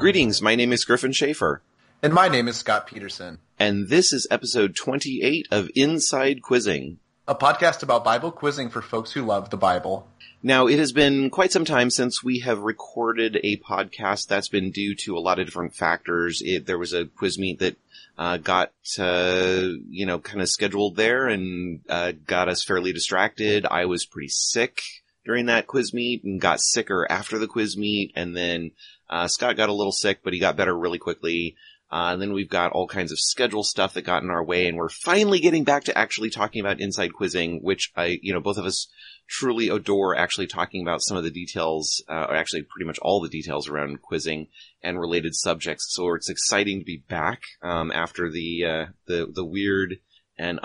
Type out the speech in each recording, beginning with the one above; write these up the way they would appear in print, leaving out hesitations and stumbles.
Greetings, my name is Griffin Schaefer. And my name is Scott Peterson. And this is episode 28 of Inside Quizzing, a podcast about Bible quizzing for folks who love the Bible. Now, it has been quite some time since we have recorded a podcast. That's been due to a lot of different factors. There was a quiz meet that got kind of scheduled there and got us fairly distracted. I was pretty sick during that quiz meet and got sicker after the quiz meet. And then Scott got a little sick, but he got better really quickly. And then we've got all kinds of schedule stuff that got in our way, and we're finally getting back to actually talking about Inside Quizzing, which both of us truly adore, actually talking about some of the details, or actually pretty much all the details around quizzing and related subjects. So it's exciting to be back, after the weird and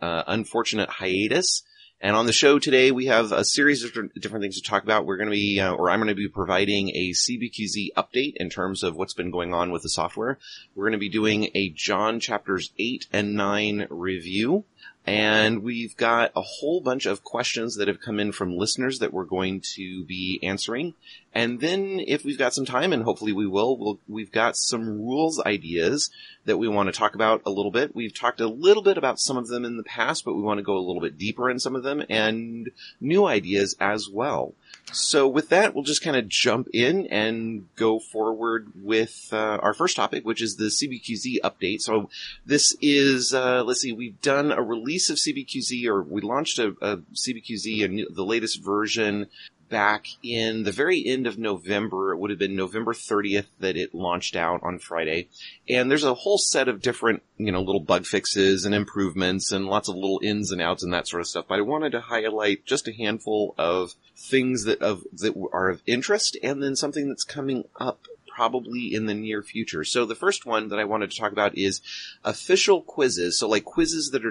unfortunate hiatus. And on the show today, we have a series of different things to talk about. We're going to be, I'm going to be providing a CBQZ update in terms of what's been going on with the software. We're going to be doing a John chapters 8 and 9 review. And we've got a whole bunch of questions that have come in from listeners that we're going to be answering. And then if we've got some time, and hopefully we will, we've got some rules ideas that we want to talk about a little bit. We've talked a little bit about some of them in the past, but we want to go a little bit deeper in some of them and new ideas as well. So with that, we'll just kind of jump in and go forward with our first topic, which is the CBQZ update. So this is, we've done a release of CBQZ, or we launched a CBQZ, the latest version, back in the very end of November. It would have been November 30th that it launched out on Friday. And there's a whole set of different, little bug fixes and improvements and lots of little ins and outs and that sort of stuff. But I wanted to highlight just a handful of things that are of interest, and then something that's coming up probably in the near future. So the first one that I wanted to talk about is official quizzes. So like quizzes that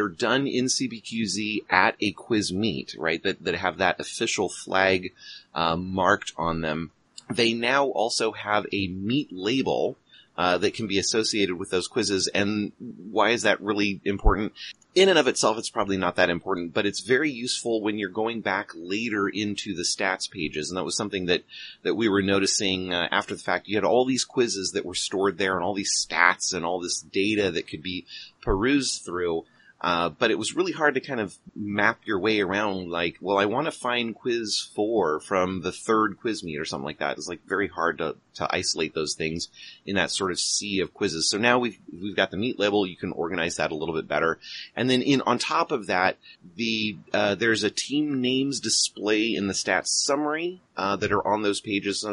are done in CBQZ at a quiz meet, right? That have that official flag marked on them. They now also have a meet label that can be associated with those quizzes. And why is that really important? In and of itself, it's probably not that important, but it's very useful when you're going back later into the stats pages. And that was something that we were noticing after the fact. You had all these quizzes that were stored there and all these stats and all this data that could be perused through. But it was really hard to kind of map your way around, like, well, I want to find quiz 4 from the third quiz meet or something like that. It's like very hard to isolate those things in that sort of sea of quizzes. So now we've got the meet label. You can organize that a little bit better. And then on top of that, there's a team names display in the stats summary that are on those pages.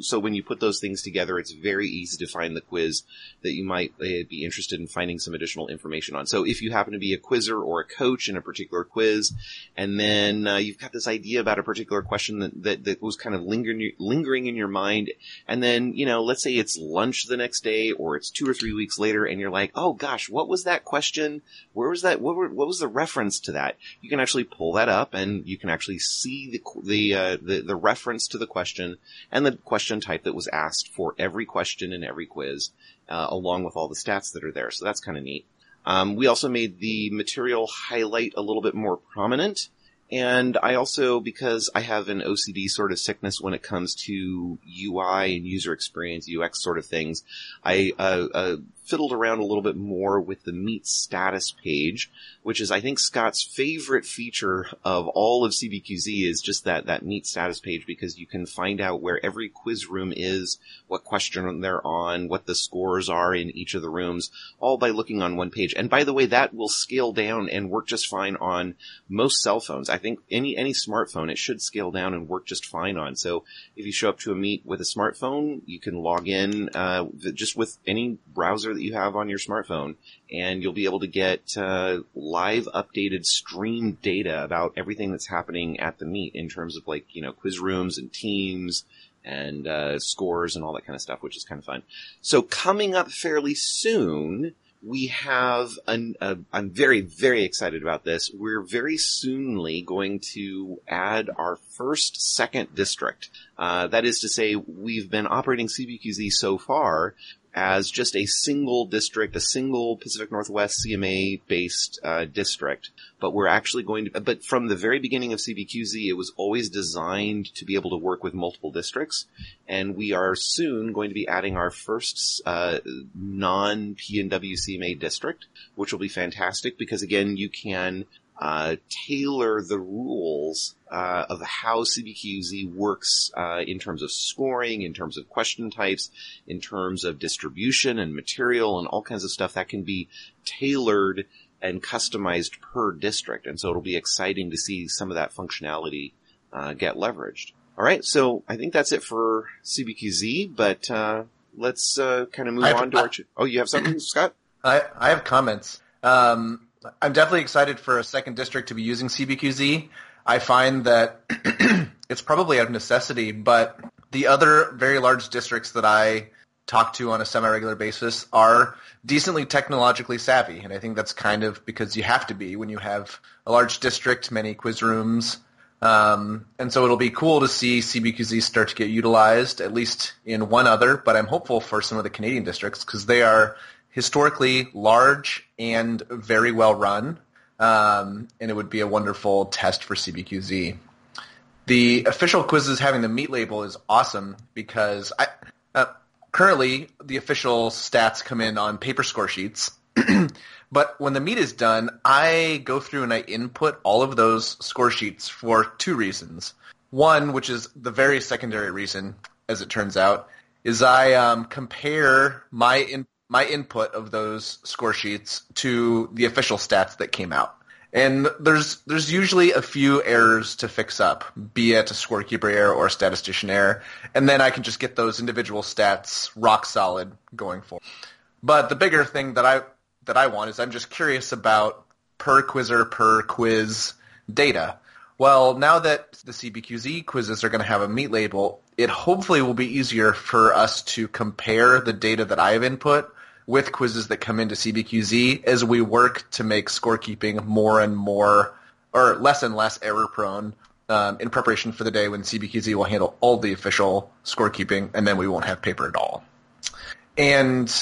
So when you put those things together, it's very easy to find the quiz that you might be interested in finding some additional information on. So if you happen to be a quizzer or a coach in a particular quiz, and then you've got this idea about a particular question that was kind of lingering in your mind, and then, let's say it's lunch the next day, or it's 2 or 3 weeks later, and you're like, oh gosh, what was that question? Where was that? What was the reference to that? You can actually pull that up, and you can actually see the reference to the question and the question type that was asked for every question in every quiz, along with all the stats that are there. So that's kind of neat. We also made the material highlight a little bit more prominent. And I also, because I have an OCD sort of sickness when it comes to UI and user experience, UX sort of things, I fiddled around a little bit more with the meet status page, which is, I think, Scott's favorite feature of all of CBQZ, is just that meet status page, because you can find out where every quiz room is, what question they're on, what the scores are in each of the rooms, all by looking on one page. And by the way, that will scale down and work just fine on most cell phones. I think any smartphone, it should scale down and work just fine on. So if you show up to a meet with a smartphone, you can log in just with any browser that you have on your smartphone, and you'll be able to get live updated streamed data about everything that's happening at the meet in terms of quiz rooms and teams and scores and all that kind of stuff, which is kind of fun. So coming up fairly soon, we have I'm very, very excited about this. We're very soonly going to add our first second district. That is to say, we've been operating CBQZ so far as just a single district, a single Pacific Northwest CMA-based district. But we're actually going to, but from the very beginning of CBQZ, it was always designed to be able to work with multiple districts. And we are soon going to be adding our first non-PNW CMA district, which will be fantastic because, again, you can tailor the rules of how CBQZ works in terms of scoring, in terms of question types, in terms of distribution and material and all kinds of stuff that can be tailored and customized per district. And so it'll be exciting to see some of that functionality get leveraged. All right, so I think that's it for CBQZ, but let's kind of move on to our... Oh, you have something, Scott? I have comments. I'm definitely excited for a second district to be using CBQZ. I find that it's probably out of necessity, but the other very large districts that I talk to on a semi-regular basis are decently technologically savvy. And I think that's kind of because you have to be when you have a large district, many quiz rooms. And so it'll be cool to see CBQZ start to get utilized, at least in one other, but I'm hopeful for some of the Canadian districts because they are historically large and very well run, and it would be a wonderful test for CBQZ. The official quizzes having the meat label is awesome because currently the official stats come in on paper score sheets, but when the meat is done, I go through and I input all of those score sheets for two reasons. One, which is the very secondary reason, as it turns out, is I compare my input of those score sheets to the official stats that came out. And there's usually a few errors to fix up, be it a scorekeeper error or a statistician error, and then I can just get those individual stats rock solid going forward. But the bigger thing that I want is I'm just curious about per quizzer, per quiz data. Well, now that the CBQZ quizzes are going to have a meat label, it hopefully will be easier for us to compare the data that I have input with quizzes that come into CBQZ as we work to make scorekeeping more and more, or less and less error-prone in preparation for the day when CBQZ will handle all the official scorekeeping, and then we won't have paper at all. And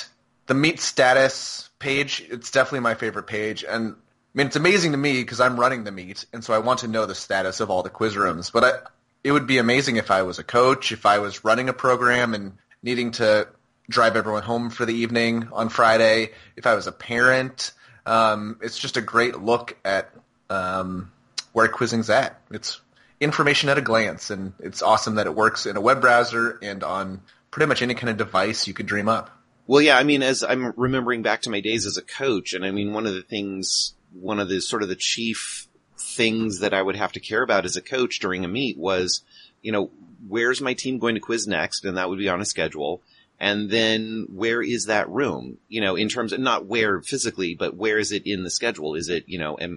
the meet status page, it's definitely my favorite page, and I mean, it's amazing to me because I'm running the meet, and so I want to know the status of all the quiz rooms, but it would be amazing if I was a coach, if I was running a program and needing to drive everyone home for the evening on Friday. If I was a parent, it's just a great look at where quizzing's at. It's information at a glance, and it's awesome that it works in a web browser and on pretty much any kind of device you could dream up. Well, yeah, I mean, as I'm remembering back to my days as a coach, and I mean, one of the chief things that I would have to care about as a coach during a meet was, you know, where's my team going to quiz next? And that would be on a schedule. And then where is that room, you know, in terms of not where physically, but where is it in the schedule? Is it, you know, and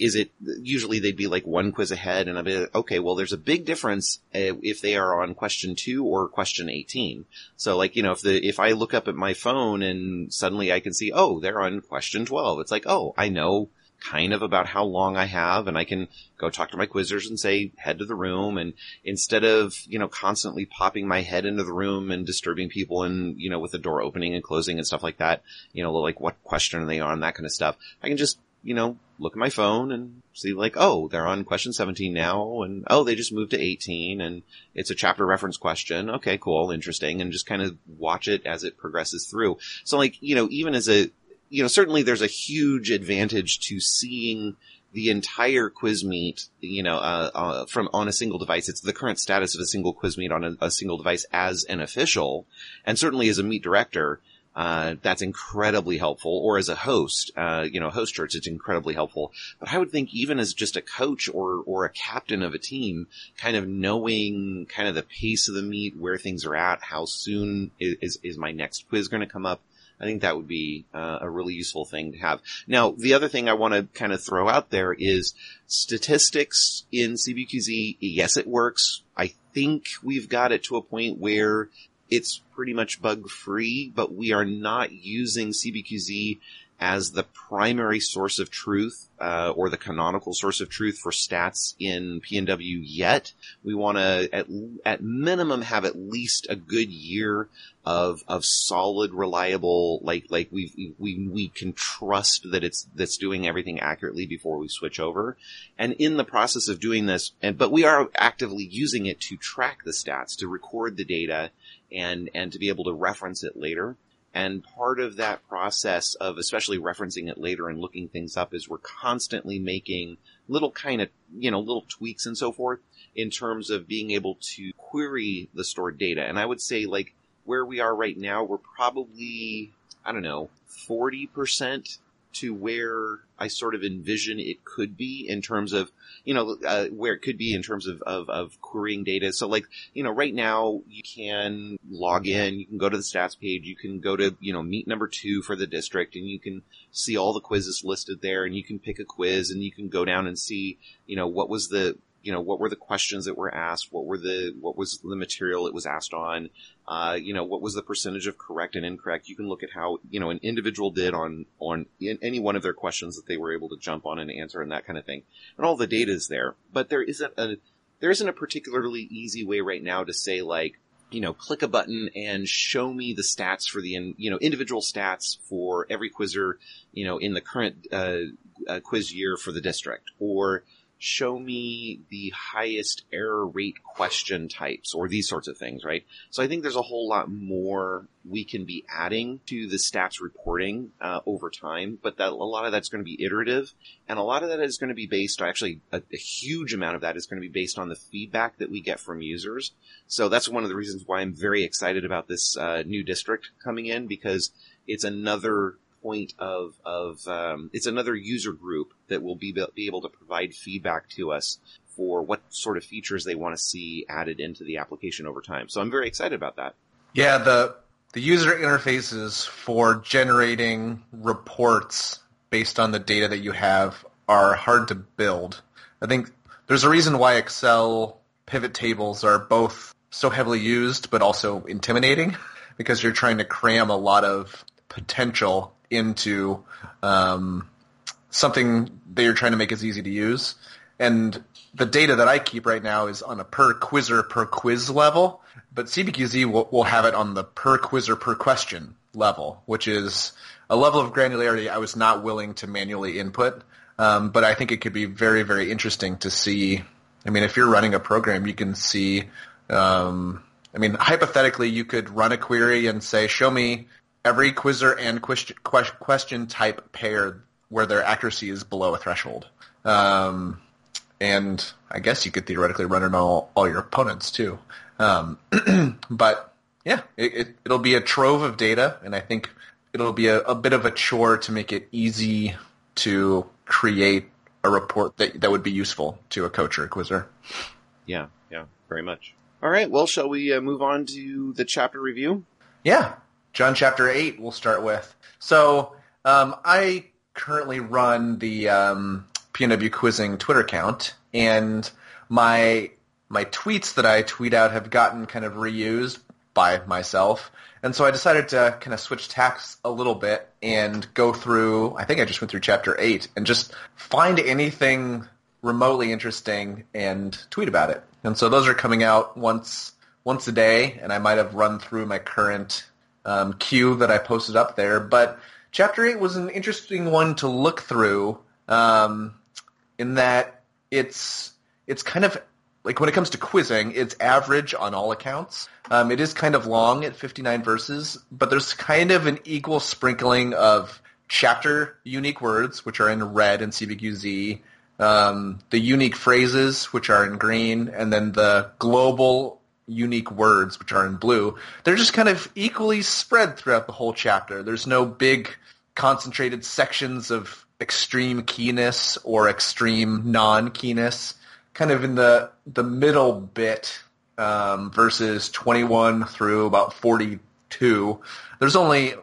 is it, usually they'd be like one quiz ahead, and I'd be like, okay, well, there's a big difference if they are on question 2 or question 18. So like, you know, if I look up at my phone and suddenly I can see, oh, they're on question 12. It's like, oh, I know kind of about how long I have, and I can go talk to my quizzers and say, head to the room. And instead of, you know, constantly popping my head into the room and disturbing people and, you know, with the door opening and closing and stuff like that, you know, like what question are they on, that kind of stuff. I can just, you know, look at my phone and see like, oh, they're on question 17 now, and oh, they just moved to 18, and it's a chapter reference question. Okay, cool. Interesting. And just kind of watch it as it progresses through. So like, you know, even as a, you know, certainly there's a huge advantage to seeing the entire quiz meet, you know, from on a single device. It's the current status of a single quiz meet on a single device as an official, and certainly as a meet director, that's incredibly helpful, or as a host, you know, host church, it's incredibly helpful. But I would think even as just a coach or a captain of a team, kind of knowing kind of the pace of the meet, where things are at, how soon is my next quiz going to come up, I think that would be a really useful thing to have. Now, the other thing I want to kind of throw out there is statistics in CBQZ. Yes, it works. I think we've got it to a point where it's pretty much bug-free, but we are not using CBQZ as the primary source of truth, or the canonical source of truth for stats in PNW yet. We want to at minimum have at least a good year of solid, reliable, like we can trust that that's doing everything accurately before we switch over. And in the process of doing this, but we are actively using it to track the stats, to record the data, and to be able to reference it later. And part of that process of especially referencing it later and looking things up is we're constantly making little kind of, little tweaks and so forth in terms of being able to query the stored data. And I would say like where we are right now, we're probably, 40% to where I sort of envision it could be in terms of, where it could be in terms of querying data. So right now you can log in, you can go to the stats page, you can go to, meet number 2 for the district, and you can see all the quizzes listed there, and you can pick a quiz, and you can go down and see, what were the questions that were asked? What was the material it was asked on? What was the percentage of correct and incorrect? You can look at how, an individual did on any one of their questions that they were able to jump on and answer and that kind of thing. And all the data is there, but there isn't a particularly easy way right now to say click a button and show me the stats for the, individual stats for every quizzer, in the current, quiz year for the district, or show me the highest error rate question types or these sorts of things, right? So I think there's a whole lot more we can be adding to the stats reporting over time, but that a lot of that's going to be iterative, and a lot of that is going to be based, actually a huge amount of that is going to be based on the feedback that we get from users. So that's one of the reasons why I'm very excited about this new district coming in, because it's another point it's another user group that will be able to provide feedback to us for what sort of features they want to see added into the application over time. So I'm very excited about that. Yeah, the user interfaces for generating reports based on the data that you have are hard to build. I think there's a reason why Excel pivot tables are both so heavily used but also intimidating, because you're trying to cram a lot of potential into something that you're trying to make as easy to use. And the data that I keep right now is on a per quizzer per quiz level, but CBQZ will have it on the per quizzer per question level, which is a level of granularity I was not willing to manually input. But I think it could be very, very interesting to see. I mean, if you're running a program, you can see, hypothetically, you could run a query and say, show me every quizzer and question type pair where their accuracy is below a threshold. And I guess you could theoretically run in all your opponents too. But yeah, it'll be a trove of data, and I think it'll be a bit of a chore to make it easy to create a report that would be useful to a coach or a quizzer. Yeah, very much. All right, well, shall we move on to the chapter review? Yeah. John chapter 8 we'll start with. So I currently run the PNW Quizzing Twitter account, and my tweets that I tweet out have gotten kind of reused by myself. And so I decided to kind of switch tacks a little bit and go through, I think I just went through chapter 8, and just find anything remotely interesting and tweet about it. And so those are coming out once a day, and I might have run through my current queue that I posted up there, but chapter 8 was an interesting one to look through, in that it's kind of like, when it comes to quizzing, it's average on all accounts. It is kind of long at 59 verses, but there's kind of an equal sprinkling of chapter unique words, which are in red in CBQZ, the unique phrases, which are in green, and then the global unique words, which are in blue. They're just kind of equally spread throughout the whole chapter. There's no big concentrated sections of extreme keenness or extreme non-keenness. Kind of in the middle bit, verses 21 through about 42, there's a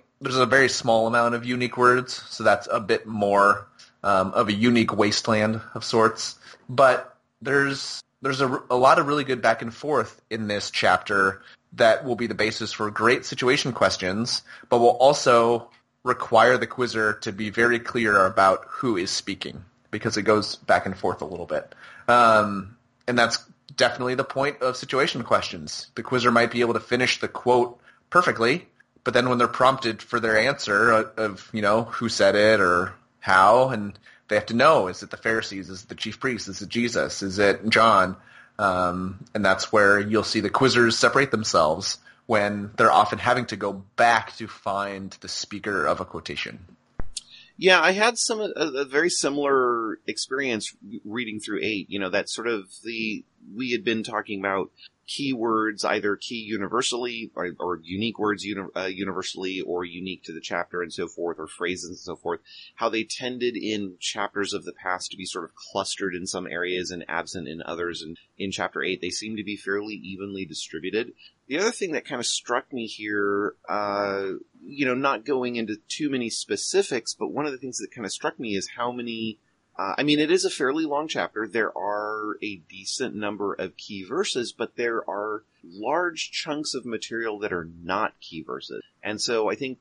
very small amount of unique words, so that's a bit more of a unique wasteland of sorts. But there's a lot of really good back and forth in this chapter that will be the basis for great situation questions, but will also require the quizzer to be very clear about who is speaking, because it goes back and forth a little bit. And that's definitely the point of situation questions. The quizzer might be able to finish the quote perfectly, but then when they're prompted for their answer of, you know, who said it or how, and they have to know, is it the Pharisees, is it the chief priests, is it Jesus, is it John? And that's where you'll see the quizzers separate themselves when they're often having to go back to find the speaker of a quotation. Yeah, I had a very similar experience reading through 8. You know, that sort of we had been talking about keywords, either key universally or unique words universally or unique to the chapter and so forth, or phrases and so forth, how they tended in chapters of the past to be sort of clustered in some areas and absent in others. And in chapter 8, they seem to be fairly evenly distributed. The other thing that kind of struck me here, not going into too many specifics, but one of the things that kind of struck me is how many, it is a fairly long chapter. There are a decent number of key verses, but there are large chunks of material that are not key verses. And so I think,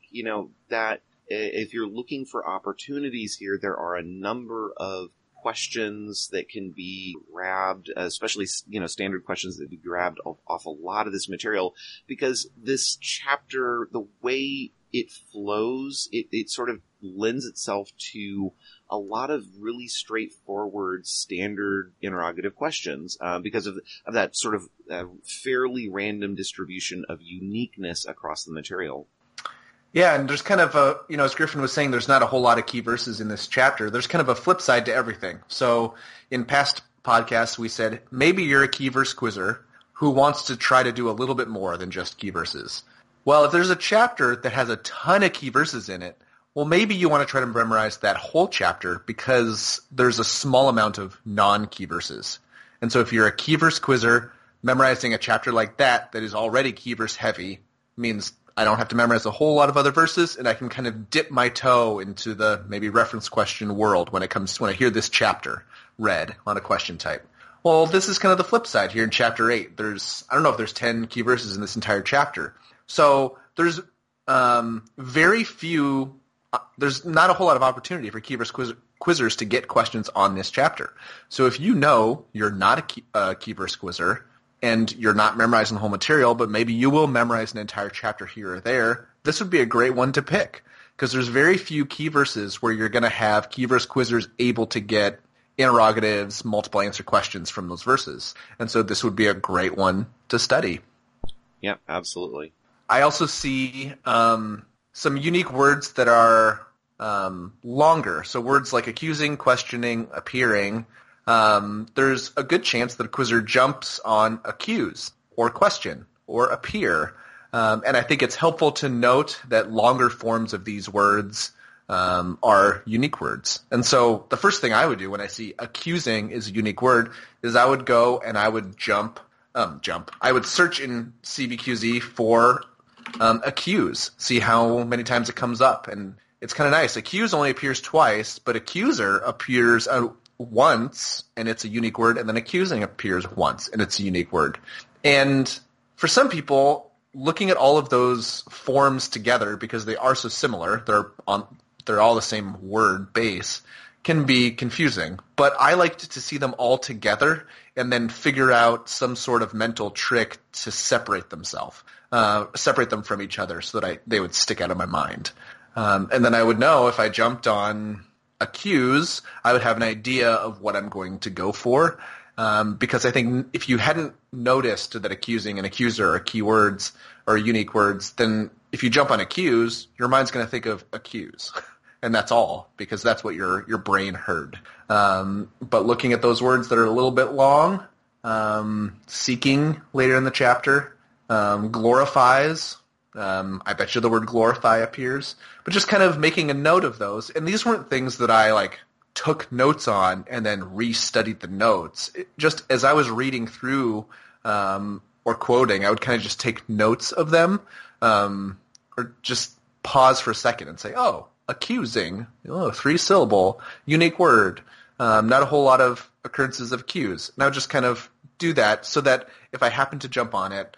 that if you're looking for opportunities here, there are a number of questions that can be grabbed, especially, standard questions that can be grabbed off a lot of this material, because this chapter, the way it flows, it sort of lends itself to a lot of really straightforward standard interrogative questions because of that sort of fairly random distribution of uniqueness across the material. Yeah, and there's kind of a, as Griffin was saying, there's not a whole lot of key verses in this chapter. There's kind of a flip side to everything. So in past podcasts, we said, maybe you're a key verse quizzer who wants to try to do a little bit more than just key verses. Well, if there's a chapter that has a ton of key verses in it, well, maybe you want to try to memorize that whole chapter because there's a small amount of non-key verses. And so if you're a key verse quizzer, memorizing a chapter like that is already key verse heavy means I don't have to memorize a whole lot of other verses, and I can kind of dip my toe into the maybe reference question world when I hear this chapter read on a question type. Well, this is kind of the flip side here in chapter 8. I don't know if there's 10 key verses in this entire chapter. So there's there's not a whole lot of opportunity for key verse quizzers to get questions on this chapter. So if you're not a key verse quizzer and you're not memorizing the whole material, but maybe you will memorize an entire chapter here or there, this would be a great one to pick because there's very few key verses where you're going to have key verse quizzers able to get interrogatives, multiple answer questions from those verses. And so this would be a great one to study. Yeah, absolutely. I also see some unique words that are longer. So words like accusing, questioning, appearing. There's a good chance that a quizzer jumps on accuse or question or appear. And I think it's helpful to note that longer forms of these words are unique words. And so the first thing I would do when I see accusing is a unique word is I would go and I would I would search in CBQZ for accuse, see how many times it comes up, and it's kind of nice. Accuse only appears twice, but accuser appears once, and it's a unique word, and then accusing appears once, and it's a unique word. And for some people, looking at all of those forms together, because they are so similar, they're all the same word base, can be confusing. But I like to see them all together and then figure out some sort of mental trick to separate them from each other so that they would stick out of my mind. And then I would know if I jumped on accuse, I would have an idea of what I'm going to go for. Because I think if you hadn't noticed that accusing and accuser are keywords or unique words, then if you jump on accuse, your mind's going to think of accuse. And that's all, because that's what your brain heard. But looking at those words that are a little bit long, seeking later in the chapter, glorifies. I bet you the word glorify appears. But just kind of making a note of those. And these weren't things that I took notes on and then restudied the notes. Just as I was reading through or quoting, I would kind of just take notes of them or just pause for a second and say, oh, accusing, 3-syllable, unique word, not a whole lot of occurrences of accuse. And I would just kind of do that so that if I happen to jump on it,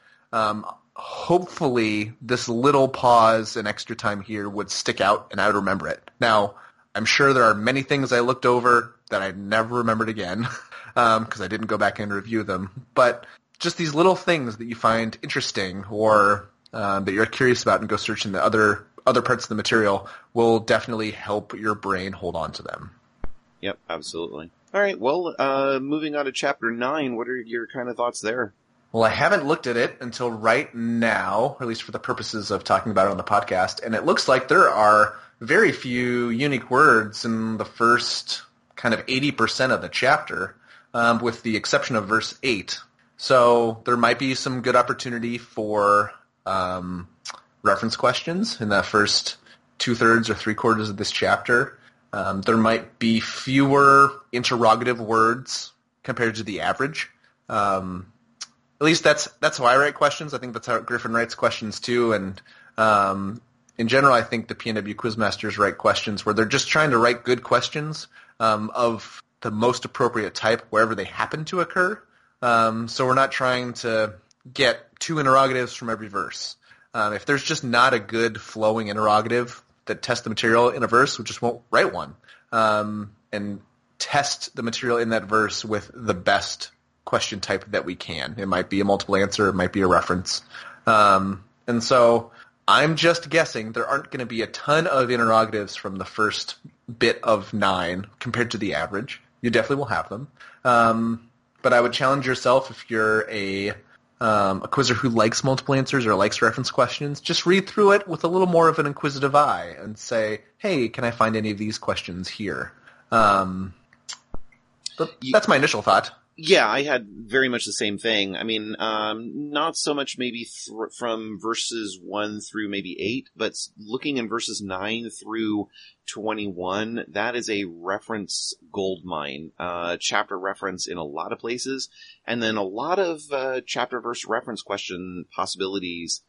hopefully this little pause and extra time here would stick out and I would remember it. Now, I'm sure there are many things I looked over that I never remembered again because I didn't go back and review them. But just these little things that you find interesting or that you're curious about and go search in the other parts of the material will definitely help your brain hold on to them. Yep, absolutely. All right, well, moving on to Chapter 9, what are your kind of thoughts there? Well, I haven't looked at it until right now, or at least for the purposes of talking about it on the podcast, and it looks like there are very few unique words in the first kind of 80% of the chapter, with the exception of verse 8. So there might be some good opportunity for reference questions in the first two-thirds or three-quarters of this chapter. There might be fewer interrogative words compared to the average. At least that's how I write questions. I think that's how Griffin writes questions too. And in general, I think the PNW Quizmasters write questions where they're just trying to write good questions of the most appropriate type wherever they happen to occur. So we're not trying to get two interrogatives from every verse. If there's just not a good flowing interrogative that tests the material in a verse, we just won't write one and test the material in that verse with the best question type that we can. It might be a multiple answer. It might be a reference. And so I'm just guessing there aren't going to be a ton of interrogatives from the first bit of 9 compared to the average. You definitely will have them. But I would challenge yourself if you're a quizzer who likes multiple answers or likes reference questions, just read through it with a little more of an inquisitive eye and say, hey, can I find any of these questions here? But that's my initial thought. Yeah, I had very much the same thing. I mean, not so much maybe from verses 1 through maybe 8, but looking in verses 9 through 21, that is a reference goldmine, chapter reference in a lot of places, and then a lot of chapter verse reference question possibilities,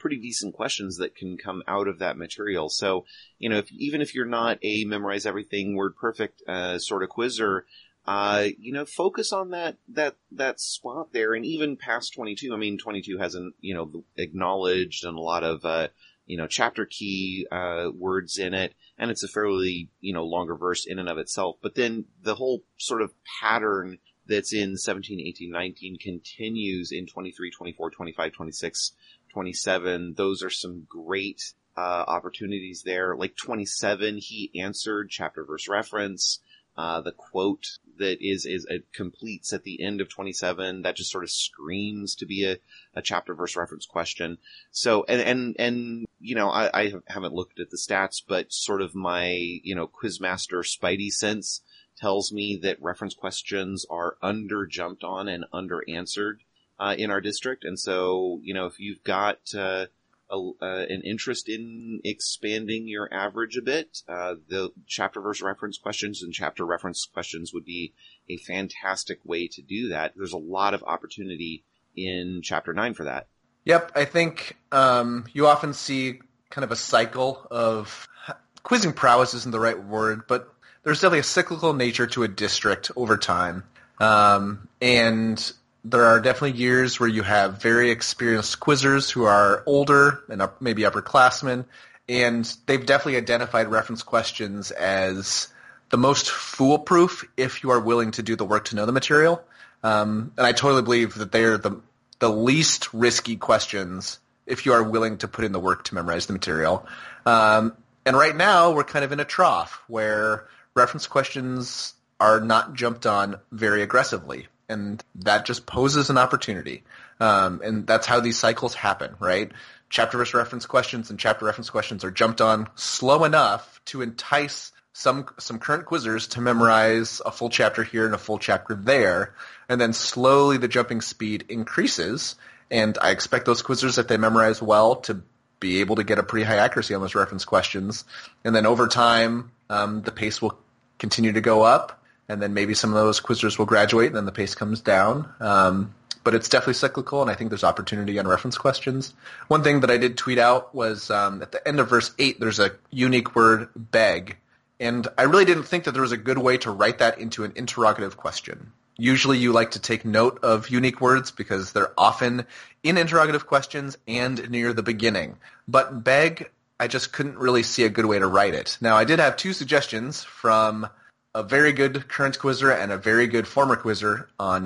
pretty decent questions that can come out of that material. So, you know, even if you're not a memorize everything word perfect sort of quizzer, you know, focus on that spot there, and even past 22. I mean, 22 hasn't, you know, acknowledged and a lot of, you know, chapter key words in it, and it's a fairly, you know, longer verse in and of itself. But then the whole sort of pattern that's in 17, 18, 19 continues in 23, 24, 25, 26, 27. Those are some great opportunities there. Like 27, he answered chapter verse reference. The quote that is completes at the end of 27, that just sort of screams to be a chapter verse reference question. So, and you know, I haven't looked at the stats, but sort of my, you know, Quizmaster Spidey sense tells me that reference questions are under jumped on and under answered, in our district. And so, you know, if you've got, an interest in expanding your average a bit, the chapter verse reference questions and chapter reference questions would be a fantastic way to do that. There's a lot of opportunity in Chapter 9 for that. Yep. I think you often see kind of a cycle of quizzing prowess isn't the right word, but there's definitely a cyclical nature to a district over time. And there are definitely years where you have very experienced quizzers who are older and maybe upperclassmen, and they've definitely identified reference questions as the most foolproof if you are willing to do the work to know the material. And I totally believe that they are the least risky questions if you are willing to put in the work to memorize the material. And right now we're kind of in a trough where reference questions are not jumped on very aggressively. And that just poses an opportunity. And that's how these cycles happen, right? Chapter verse reference questions and chapter reference questions are jumped on slow enough to entice some current quizzers to memorize a full chapter here and a full chapter there. And then slowly the jumping speed increases. And I expect those quizzers, if they memorize well, to be able to get a pretty high accuracy on those reference questions. And then over time, the pace will continue to go up. And then maybe some of those quizzers will graduate, and then the pace comes down. But it's definitely cyclical, and I think there's opportunity on reference questions. One thing that I did tweet out was at the end of verse 8, there's a unique word, beg. And I really didn't think that there was a good way to write that into an interrogative question. Usually you like to take note of unique words because they're often in interrogative questions and near the beginning. But beg, I just couldn't really see a good way to write it. Now, I did have two suggestions from a very good current quizzer and a very good former quizzer on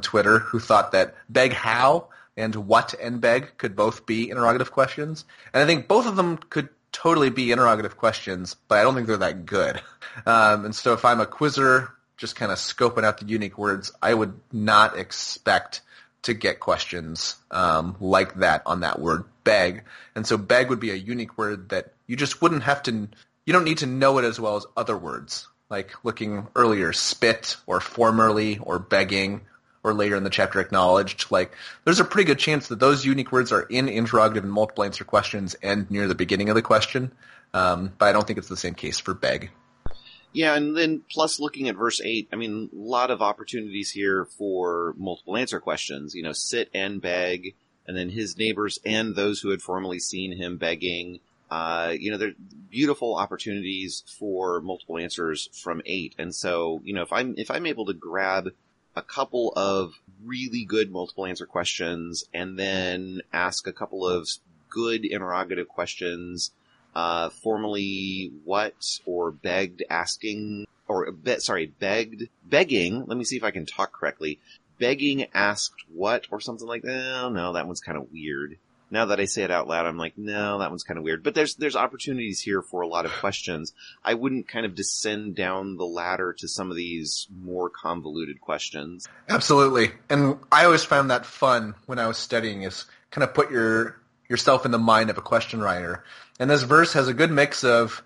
Twitter who thought that beg how and what and beg could both be interrogative questions. And I think both of them could totally be interrogative questions, but I don't think they're that good. And so if I'm a quizzer just kind of scoping out the unique words, I would not expect to get questions like that on that word beg. And so beg would be a unique word that you just wouldn't have to, you don't need to know it as well as other words. Like looking earlier, spit or formerly or begging or later in the chapter acknowledged. Like there's a pretty good chance that those unique words are in interrogative and multiple answer questions and near the beginning of the question. But I don't think it's the same case for beg. Yeah, and then plus looking at verse 8, I mean, a lot of opportunities here for multiple answer questions. You know, sit and beg, and then his neighbors and those who had formerly seen him begging. You know, they're beautiful opportunities for multiple answers from 8. And so, you know, if I'm able to grab a couple of really good multiple answer questions and then ask a couple of good interrogative questions, formerly what or begged asking or begging. Let me see if I can talk correctly. Begging asked what or something like that. Oh, no, that one's kind of weird. Now that I say it out loud, I'm like, no, that one's kind of weird. But there's opportunities here for a lot of questions. I wouldn't kind of descend down the ladder to some of these more convoluted questions. Absolutely. And I always found that fun when I was studying is kind of put yourself in the mind of a question writer. And this verse has a good mix of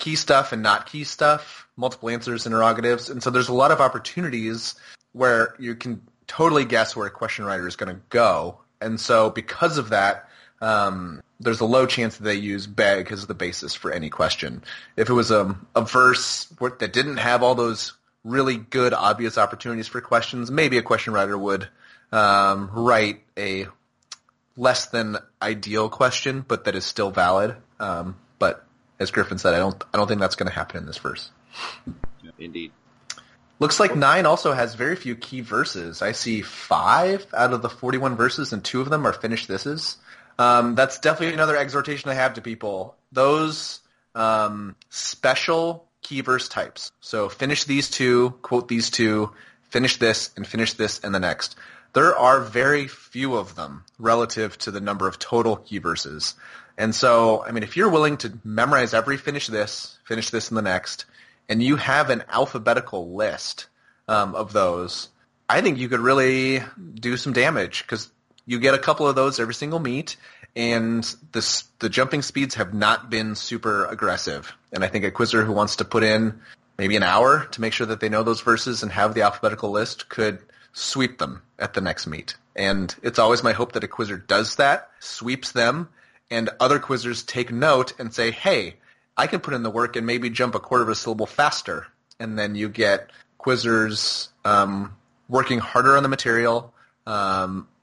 key stuff and not key stuff, multiple answers, interrogatives. And so there's a lot of opportunities where you can totally guess where a question writer is going to go. And so because of that, there's a low chance that they use beg as the basis for any question. If it was a verse that didn't have all those really good, obvious opportunities for questions, maybe a question writer would write a less than ideal question, but that is still valid. But as Griffin said, I don't think that's going to happen in this verse. Yeah, indeed. Looks like 9 also has very few key verses. I see 5 out of the 41 verses, and 2 of them are finished thises. That's definitely another exhortation I have to people. Those special key verse types. So finish these two, quote these two, finish this, and the next. There are very few of them relative to the number of total key verses. And so, I mean, if you're willing to memorize every finish this, and the next, and you have an alphabetical list of those, I think you could really do some damage because you get a couple of those every single meet, and the jumping speeds have not been super aggressive. And I think a quizzer who wants to put in maybe an hour to make sure that they know those verses and have the alphabetical list could sweep them at the next meet. And it's always my hope that a quizzer does that, sweeps them, and other quizzers take note and say, hey, I can put in the work and maybe jump a quarter of a syllable faster. And then you get quizzers working harder on the material,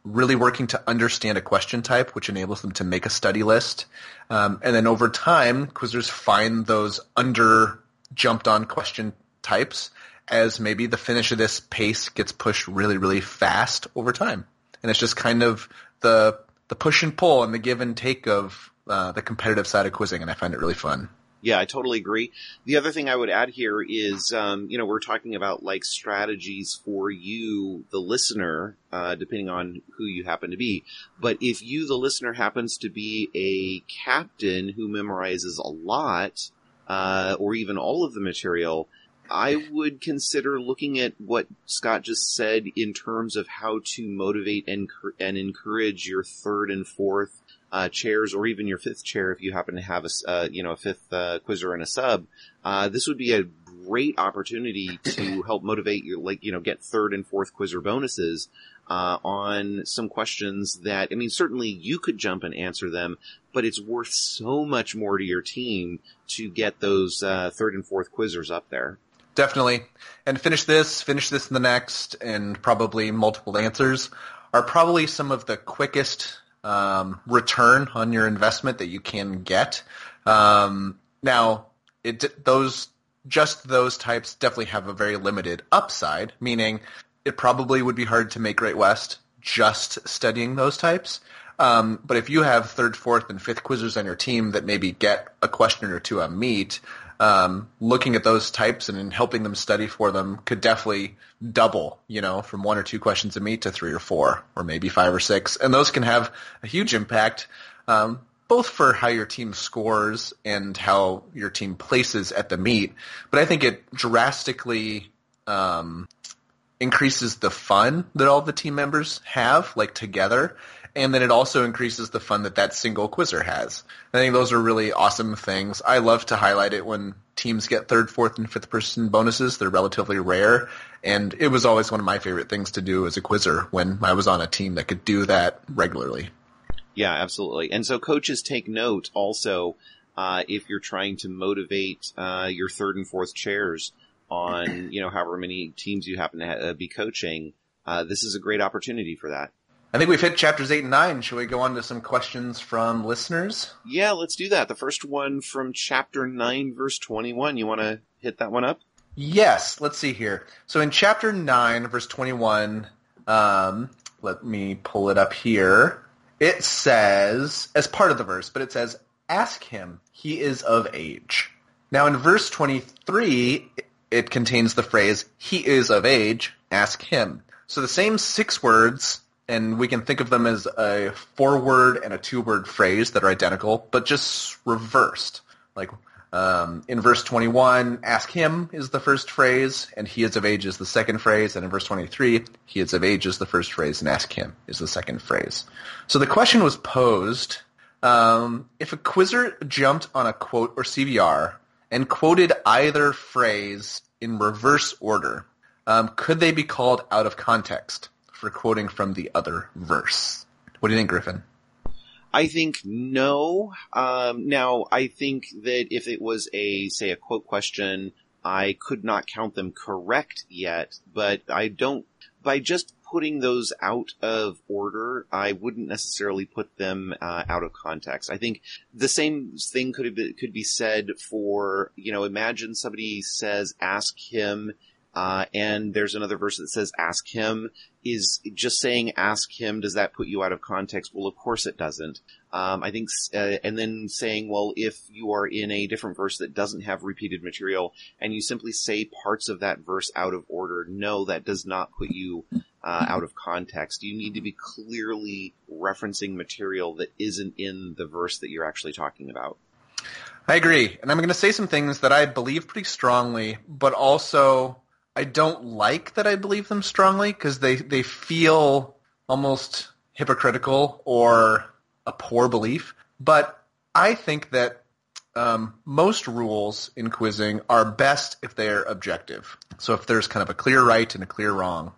really working to understand a question type, which enables them to make a study list. And then over time, quizzers find those under-jumped-on question types as maybe the finish of this pace gets pushed really, really fast over time. And it's just kind of the push and pull and the give and take of the competitive side of quizzing, and I find it really fun. Yeah, I totally agree. The other thing I would add here is, you know, we're talking about like strategies for you, the listener, depending on who you happen to be. But if you, the listener, happens to be a captain who memorizes a lot or even all of the material, I would consider looking at what Scott just said in terms of how to motivate and encourage your third and fourth chairs, or even your fifth chair if you happen to have a fifth quizzer and a sub. This would be a great opportunity to help motivate your, like, you know, get third and fourth quizzer bonuses on some questions that, I mean, certainly you could jump and answer them, but it's worth so much more to your team to get those third and fourth quizzers up there. Definitely. And finish this and the next, and probably multiple answers are probably some of the quickest return on your investment that you can get. Now, those types definitely have a very limited upside, meaning it probably would be hard to make Great West just studying those types. But if you have third, fourth, and fifth quizzers on your team that maybe get a question or two on meat, looking at those types and helping them study for them could definitely double, you know, from one or two questions of meat to three or four or maybe five or six. And those can have a huge impact, both for how your team scores and how your team places at the meet. But I think it drastically increases the fun that all the team members have, like, together. And then it also increases the fun that single quizzer has. I think those are really awesome things. I love to highlight it when teams get third, fourth, and fifth person bonuses. They're relatively rare. And it was always one of my favorite things to do as a quizzer when I was on a team that could do that regularly. Yeah, absolutely. And so coaches take note also if you're trying to motivate your third and fourth chairs on, you know, however many teams you happen to be coaching. This is a great opportunity for that. I think we've hit chapters 8 and 9. Shall we go on to some questions from listeners? Yeah, let's do that. The first one from chapter 9, verse 21. You want to hit that one up? Yes. Let's see here. So in chapter 9, verse 21, let me pull it up here. It says, as part of the verse, but it says, ask him, he is of age. Now in verse 23, it contains the phrase, he is of age, ask him. So the same 6 words... And we can think of them as a 4-word and a 2-word phrase that are identical, but just reversed. Like in verse 21, ask him is the first phrase, and he is of age is the second phrase. And in verse 23, he is of age is the first phrase, and ask him is the second phrase. So the question was posed, if a quizzer jumped on a quote or CBR and quoted either phrase in reverse order, could they be called out of context for quoting from the other verse? What do you think, Griffin? I think no. Now, I think that if it was a quote question, I could not count them correct yet, but I don't, by just putting those out of order, I wouldn't necessarily put them out of context. I think the same thing could be said for, you know, imagine somebody says, ask him, and there's another verse that says, ask him. Is just saying, ask him, does that put you out of context? Well, of course it doesn't. I think, and then saying, well, if you are in a different verse that doesn't have repeated material and you simply say parts of that verse out of order, no, that does not put you out of context. You need to be clearly referencing material that isn't in the verse that you're actually talking about. I agree. And I'm going to say some things that I believe pretty strongly, but also I don't like that I believe them strongly because they feel almost hypocritical or a poor belief. But I think that most rules in quizzing are best if they're objective. So if there's kind of a clear right and a clear wrong,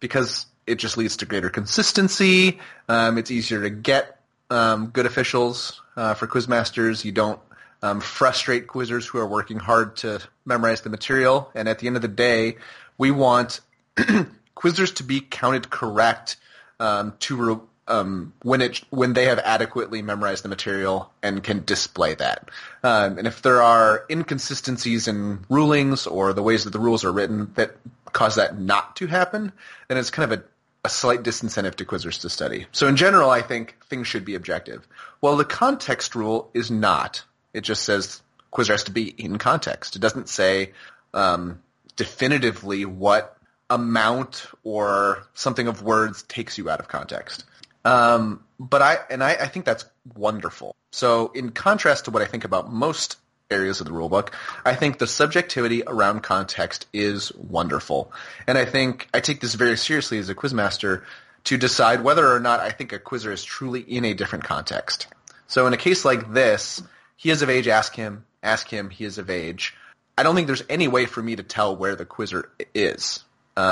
because it just leads to greater consistency. It's easier to get good officials for quizmasters. You don't frustrate quizzers who are working hard to memorize the material. And at the end of the day, we want quizzers to be counted correct when they have adequately memorized the material and can display that. And if there are inconsistencies in rulings or the ways that the rules are written that cause that not to happen, then it's kind of a slight disincentive to quizzers to study. So in general, I think things should be objective. Well, the context rule is not. It just says quizzer has to be in context. It doesn't say definitively what amount or something of words takes you out of context. But I think that's wonderful. So in contrast to what I think about most areas of the rulebook, I think the subjectivity around context is wonderful. And I think I take this very seriously as a quizmaster to decide whether or not I think a quizzer is truly in a different context. So in a case like this, he is of age, ask him, he is of age. I don't think there's any way for me to tell where the quizzer is.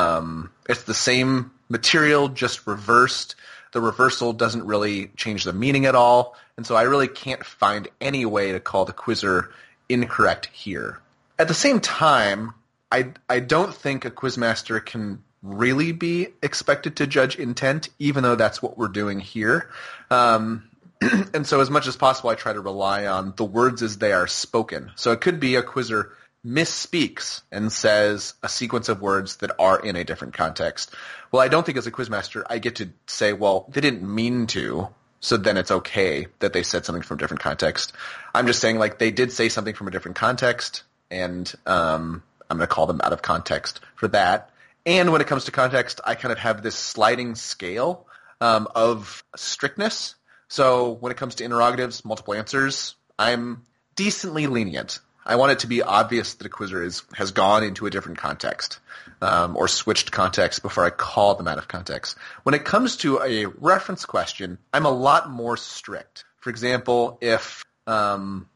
It's the same material, just reversed. The reversal doesn't really change the meaning at all, and so I really can't find any way to call the quizzer incorrect here. At the same time, I don't think a quizmaster can really be expected to judge intent, even though that's what we're doing here. And so as much as possible, I try to rely on the words as they are spoken. So it could be a quizzer misspeaks and says a sequence of words that are in a different context. Well, I don't think as a quizmaster I get to say, well, they didn't mean to, so then it's okay that they said something from a different context. I'm just saying, like, they did say something from a different context, and I'm going to call them out of context for that. And when it comes to context, I kind of have this sliding scale of strictness. So when it comes to interrogatives, multiple answers, I'm decently lenient. I want it to be obvious that a quizzer has gone into a different context or switched context before I call them out of context. When it comes to a reference question, I'm a lot more strict. For example, if one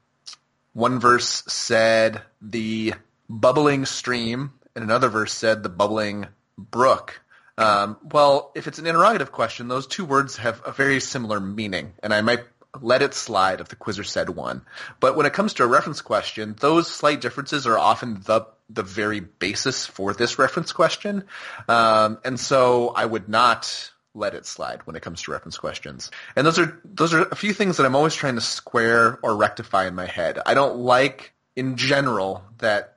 verse said the bubbling stream and another verse said the bubbling brook, well, if it's an interrogative question, those two words have a very similar meaning, and I might let it slide if the quizzer said one. But when it comes to a reference question, those slight differences are often the very basis for this reference question. And so I would not let it slide when it comes to reference questions. And those are a few things that I'm always trying to square or rectify in my head. I don't like, in general, that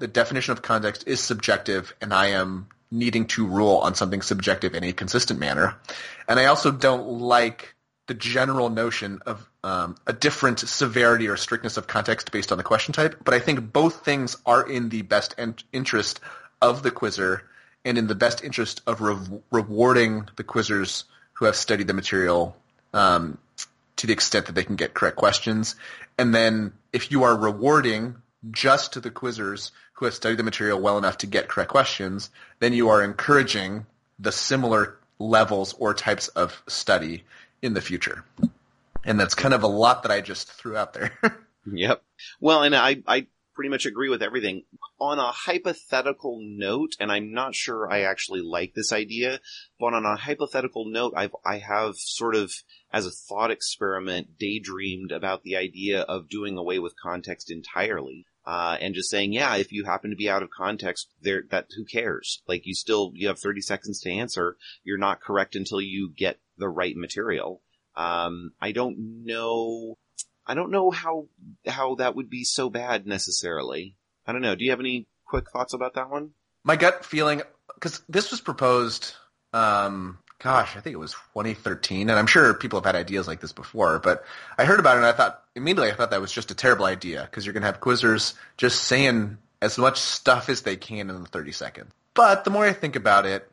the definition of context is subjective and I am needing to rule on something subjective in a consistent manner. And I also don't like the general notion of a different severity or strictness of context based on the question type, but I think both things are in the best interest of the quizzer and in the best interest of rewarding the quizzers who have studied the material to the extent that they can get correct questions. And then if you are rewarding just to the quizzers who have studied the material well enough to get correct questions, then you are encouraging the similar levels or types of study in the future. And that's kind of a lot that I just threw out there. Yep. Well, and I pretty much agree with everything. On a hypothetical note, and I'm not sure I actually like this idea, but on a hypothetical note, I have sort of, as a thought experiment, daydreamed about the idea of doing away with context entirely. And just saying, yeah, if you happen to be out of context there, that who cares? Like, you have 30 seconds to answer. You're not correct until you get the right material. I don't know how that would be so bad necessarily. I don't know. Do you have any quick thoughts about that one? My gut feeling, because this was proposed, I think it was 2013, and I'm sure people have had ideas like this before, but I heard about it and I thought that was just a terrible idea, because you're going to have quizzers just saying as much stuff as they can in the 30 seconds. But the more I think about it,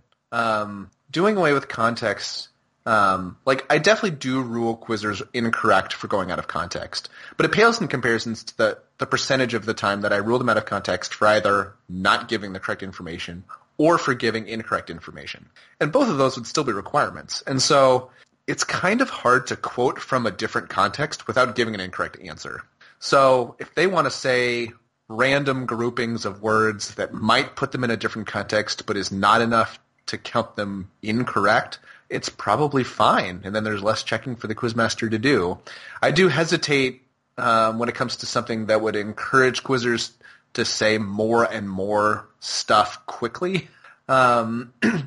doing away with context, I definitely do rule quizzers incorrect for going out of context, but it pales in comparisons to the percentage of the time that I rule them out of context for either not giving the correct information or for giving incorrect information. And both of those would still be requirements. And so it's kind of hard to quote from a different context without giving an incorrect answer. So if they want to say random groupings of words that might put them in a different context but is not enough to count them incorrect, it's probably fine. And then there's less checking for the quizmaster to do. I do hesitate when it comes to something that would encourage quizzers to say more and more stuff quickly,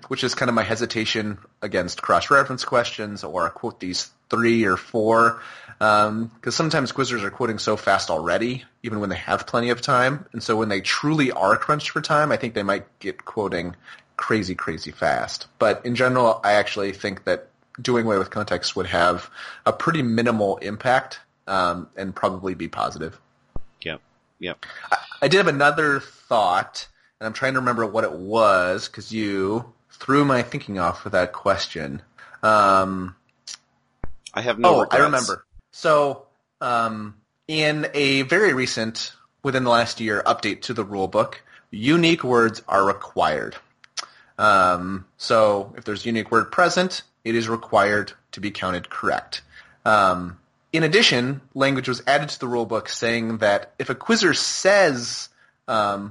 which is kind of my hesitation against cross-reference questions or quote these 3 or 4, because sometimes quizzers are quoting so fast already, even when they have plenty of time. And so when they truly are crunched for time, I think they might get quoting crazy, crazy fast. But in general, I actually think that doing away with context would have a pretty minimal impact and probably be positive. Yeah. I did have another thought, and I'm trying to remember what it was because you threw my thinking off with that question. I have no regrets. I remember. So in a very recent, within the last year, update to the rule book, unique words are required. So if there's a unique word present, it is required to be counted correct. In addition, language was added to the rule book saying that if a quizzer says, a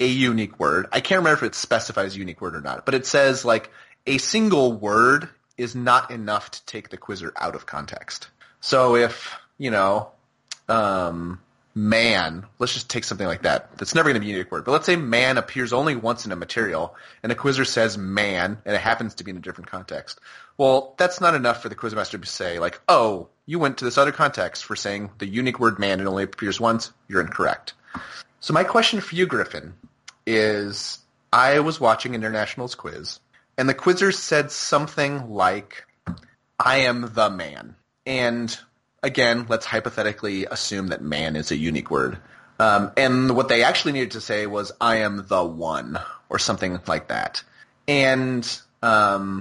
unique word, I can't remember if it specifies unique word or not, but it says, a single word is not enough to take the quizzer out of context. So if, man, let's just take something like that. That's never going to be a unique word. But let's say man appears only once in a material, and a quizzer says man, and it happens to be in a different context. Well, that's not enough for the quizmaster to say, you went to this other context for saying the unique word man and only appears once, you're incorrect. So my question for you, Griffin, is I was watching Internationals quiz, and the quizzer said something like, I am the man. And again, let's hypothetically assume that man is a unique word. And what they actually needed to say was, I am the one, or something like that. And I'm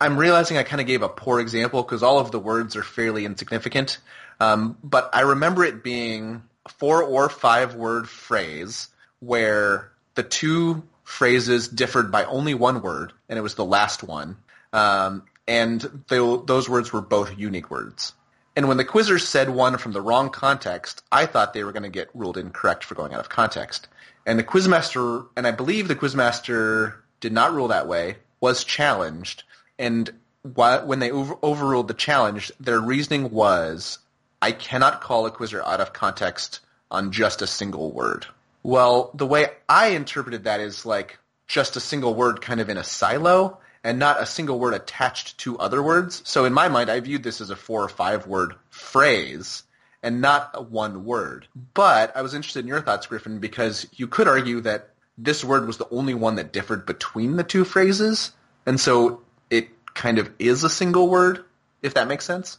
realizing I kind of gave a poor example because all of the words are fairly insignificant. But I remember it being a 4 or 5 word phrase where the two phrases differed by only one word, and it was the last one. And those words were both unique words. And when the quizzer said one from the wrong context, I thought they were going to get ruled incorrect for going out of context. And the quizmaster, and I believe the quizmaster did not rule that way, was challenged. And when they overruled the challenge, their reasoning was, I cannot call a quizzer out of context on just a single word. Well, the way I interpreted that is like just a single word kind of in a silo, and not a single word attached to other words. So in my mind, I viewed this as a 4 or 5 word phrase and not one word. But I was interested in your thoughts, Griffin, because you could argue that this word was the only one that differed between the two phrases. And so it kind of is a single word, if that makes sense.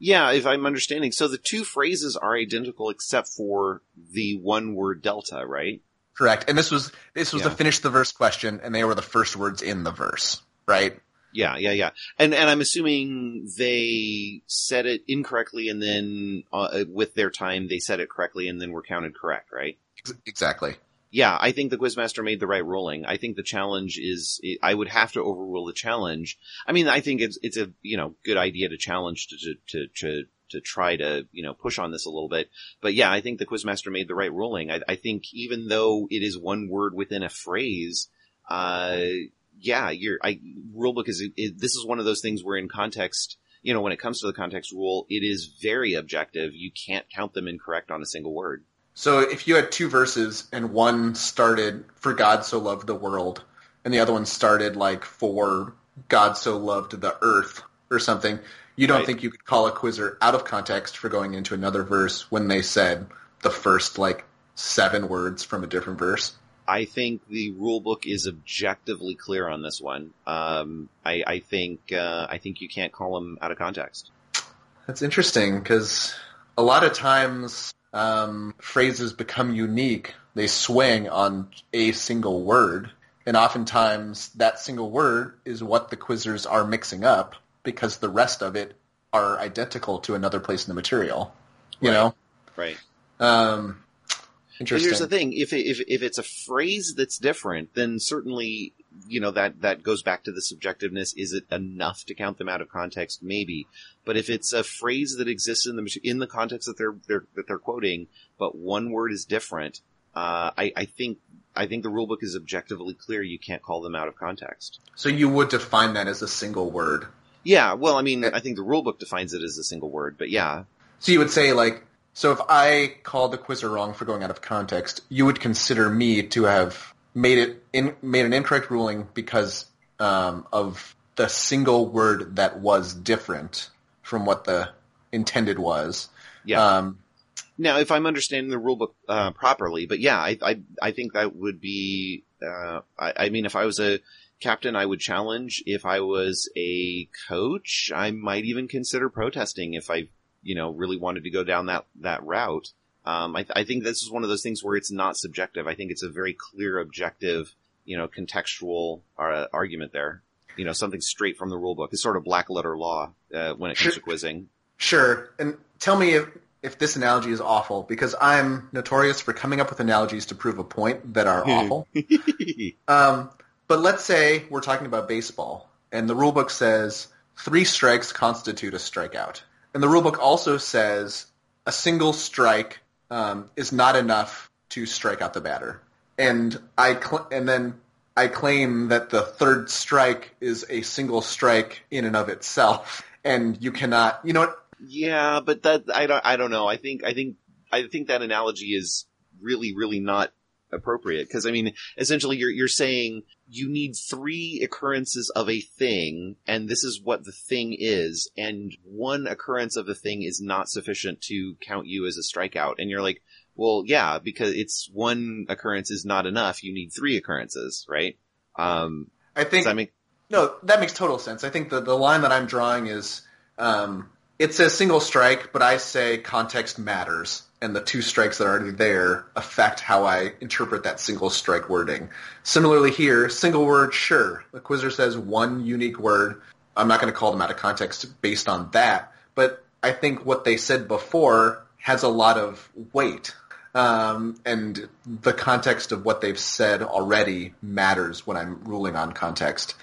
Yeah, if I'm understanding. So the two phrases are identical except for the one word delta, right? Correct. And this was the finish the verse question, and they were the first words in the verse. Right. Yeah. And I'm assuming they said it incorrectly, and then with their time, they said it correctly, and then were counted correct, right? Exactly. Yeah, I think the quizmaster made the right ruling. I think the challenge is – I would have to overrule the challenge. I mean, I think it's a good idea to challenge to try to push on this a little bit. But yeah, I think the quizmaster made the right ruling. I think even though it is one word within a phrase, yeah, rulebook is this is one of those things where in context, when it comes to the context rule, it is very objective. You can't count them incorrect on a single word. So if you had two verses and one started, for God so loved the world, and the other one started like, for God so loved the earth or something, you don't think you could call a quizzer out of context for going into another verse when they said the first 7 words from a different verse? I think the rule book is objectively clear on this one. I think you can't call them out of context. That's interesting because a lot of times phrases become unique. They swing on a single word, and oftentimes that single word is what the quizzers are mixing up because the rest of it are identical to another place in the material. You know? Right. And here's the thing, if it's a phrase that's different, then certainly, that goes back to the subjectiveness. Is it enough to count them out of context? Maybe. But if it's a phrase that exists in the context that they're quoting, but one word is different, I think the rule book is objectively clear. You can't call them out of context. So you would define that as a single word? Yeah. Well, I mean, I think the rule book defines it as a single word, but yeah. So you would say so if I called the quizzer wrong for going out of context, you would consider me to have made an incorrect ruling because of the single word that was different from what the intended was. Yeah. Now, if I'm understanding the rule book properly, but yeah, I think that would be. I mean, if I was a captain, I would challenge. If I was a coach, I might even consider protesting if I really wanted to go down that route. I think this is one of those things where it's not subjective. I think it's a very clear, objective, contextual argument there. Something straight from the rule book. It's sort of black letter law when it comes to quizzing. Sure. And tell me if this analogy is awful, because I'm notorious for coming up with analogies to prove a point that are awful. But let's say we're talking about baseball, and the rule book says 3 strikes constitute a strikeout. And the rulebook also says a single strike is not enough to strike out the batter. And I claim that the third strike is a single strike in and of itself, and you cannot. You know what? Yeah, but that I don't know. I think that analogy is really, really not appropriate because essentially you're saying you need 3 occurrences of a thing, and this is what the thing is, and 1 occurrence of the thing is not sufficient to count you as a strikeout. And you're like, Well, yeah, because it's one occurrence is not enough. You need three occurrences, right? I think no, that makes total sense. I think the line that I'm drawing is it says single strike, but I say context matters, and the two strikes that are already there affect how I interpret that single strike wording. Similarly here, single word, sure. The quizzer says one unique word. I'm not going to call them out of context based on that, but I think what they said before has a lot of weight. And the context of what they've said already matters when I'm ruling on context.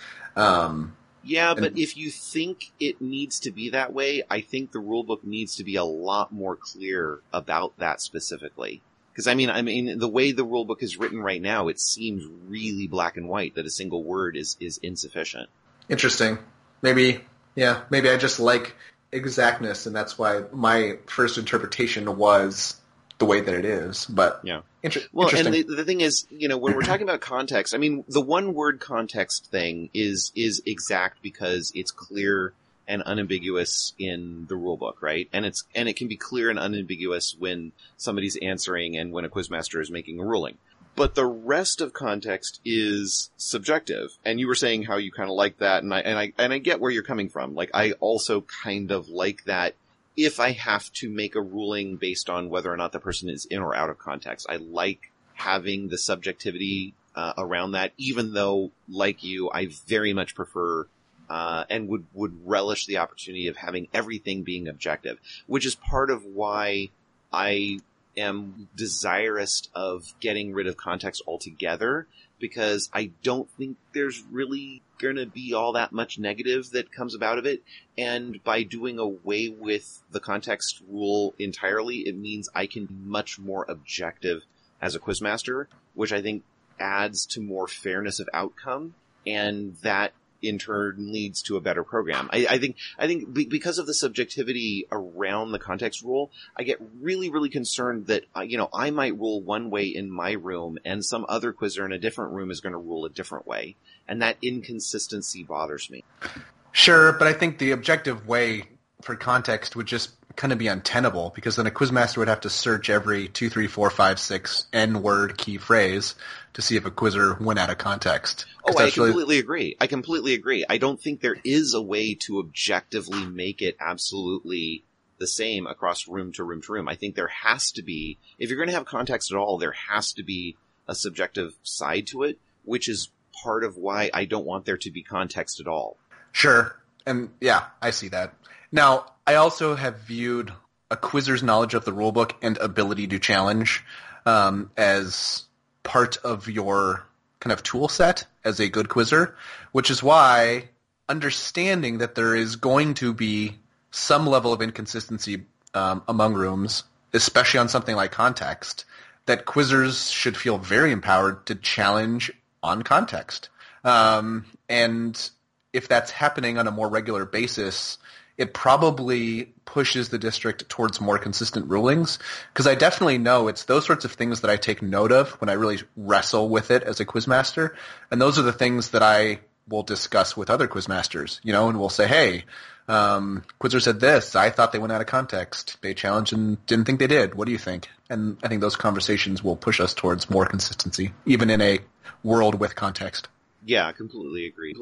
Yeah, but if you think it needs to be that way, I think the rule book needs to be a lot more clear about that specifically. Because, I mean, the way the rule book is written right now, it seems really black and white that a single word is insufficient. Interesting. Maybe I just like exactness, and that's why my first interpretation was the way that it is, but yeah. Interesting. And the thing is, you know, when we're talking about context, I mean, the one word context thing is exact because it's clear and unambiguous in the rule book, right? And it can be clear and unambiguous when somebody's answering and when a quizmaster is making a ruling. But the rest of context is subjective. And you were saying how you kind of like that, and I get where you're coming from. Like, I also kind of like that. If I have to make a ruling based on whether or not the person is in or out of context, I like having the subjectivity around that, even though, like you, I very much prefer and would relish the opportunity of having everything being objective, which is part of why I am desirous of getting rid of context altogether, because I don't think there's really going to be all that much negative that comes about of it. And by doing away with the context rule entirely, it means I can be much more objective as a quizmaster, which I think adds to more fairness of outcome. And that in turn leads to a better program. I think because of the subjectivity around the context rule, I get really, really concerned that, you know, I might rule one way in my room and some other quizzer in a different room is going to rule a different way. And that inconsistency bothers me. Sure, but I think the objective way for context would just kind of be untenable, because then a quizmaster would have to search every 2, 3, 4, 5, 6 N-word key phrase to see if a quizzer went out of context. Oh, I completely agree. I don't think there is a way to objectively make it absolutely the same across room to room to room. I think there has to be, if you're going to have context at all, there has to be a subjective side to it, which is part of why I don't want there to be context at all. Sure. And yeah, I see that. Now, I also have viewed a quizzer's knowledge of the rulebook and ability to challenge as part of your kind of tool set as a good quizzer, which is why understanding that there is going to be some level of inconsistency among rooms, especially on something like context, that quizzers should feel very empowered to challenge on context. And if that's happening on a more regular basis, it probably pushes the district towards more consistent rulings, because I definitely know it's those sorts of things that I take note of when I really wrestle with it as a quizmaster, and those are the things that I will discuss with other quizmasters, you know, and we'll say, hey, quizzer said this. I thought they went out of context. They challenged and didn't think they did. What do you think? And I think those conversations will push us towards more consistency, even in a world with context. Yeah, I completely agree.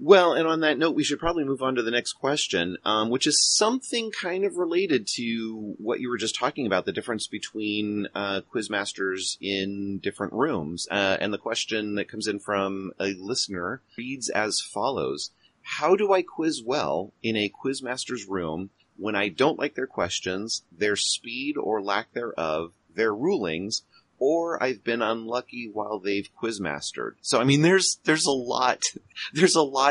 Well, and on that note, we should probably move on to the next question, which is something kind of related to what you were just talking about, the difference between quizmasters in different rooms. And the question that comes in from a listener reads as follows. How do I quiz well in a quizmaster's room when I don't like their questions, their speed or lack thereof, their rulings, or I've been unlucky while they've quizmastered? So, I mean, there's a lot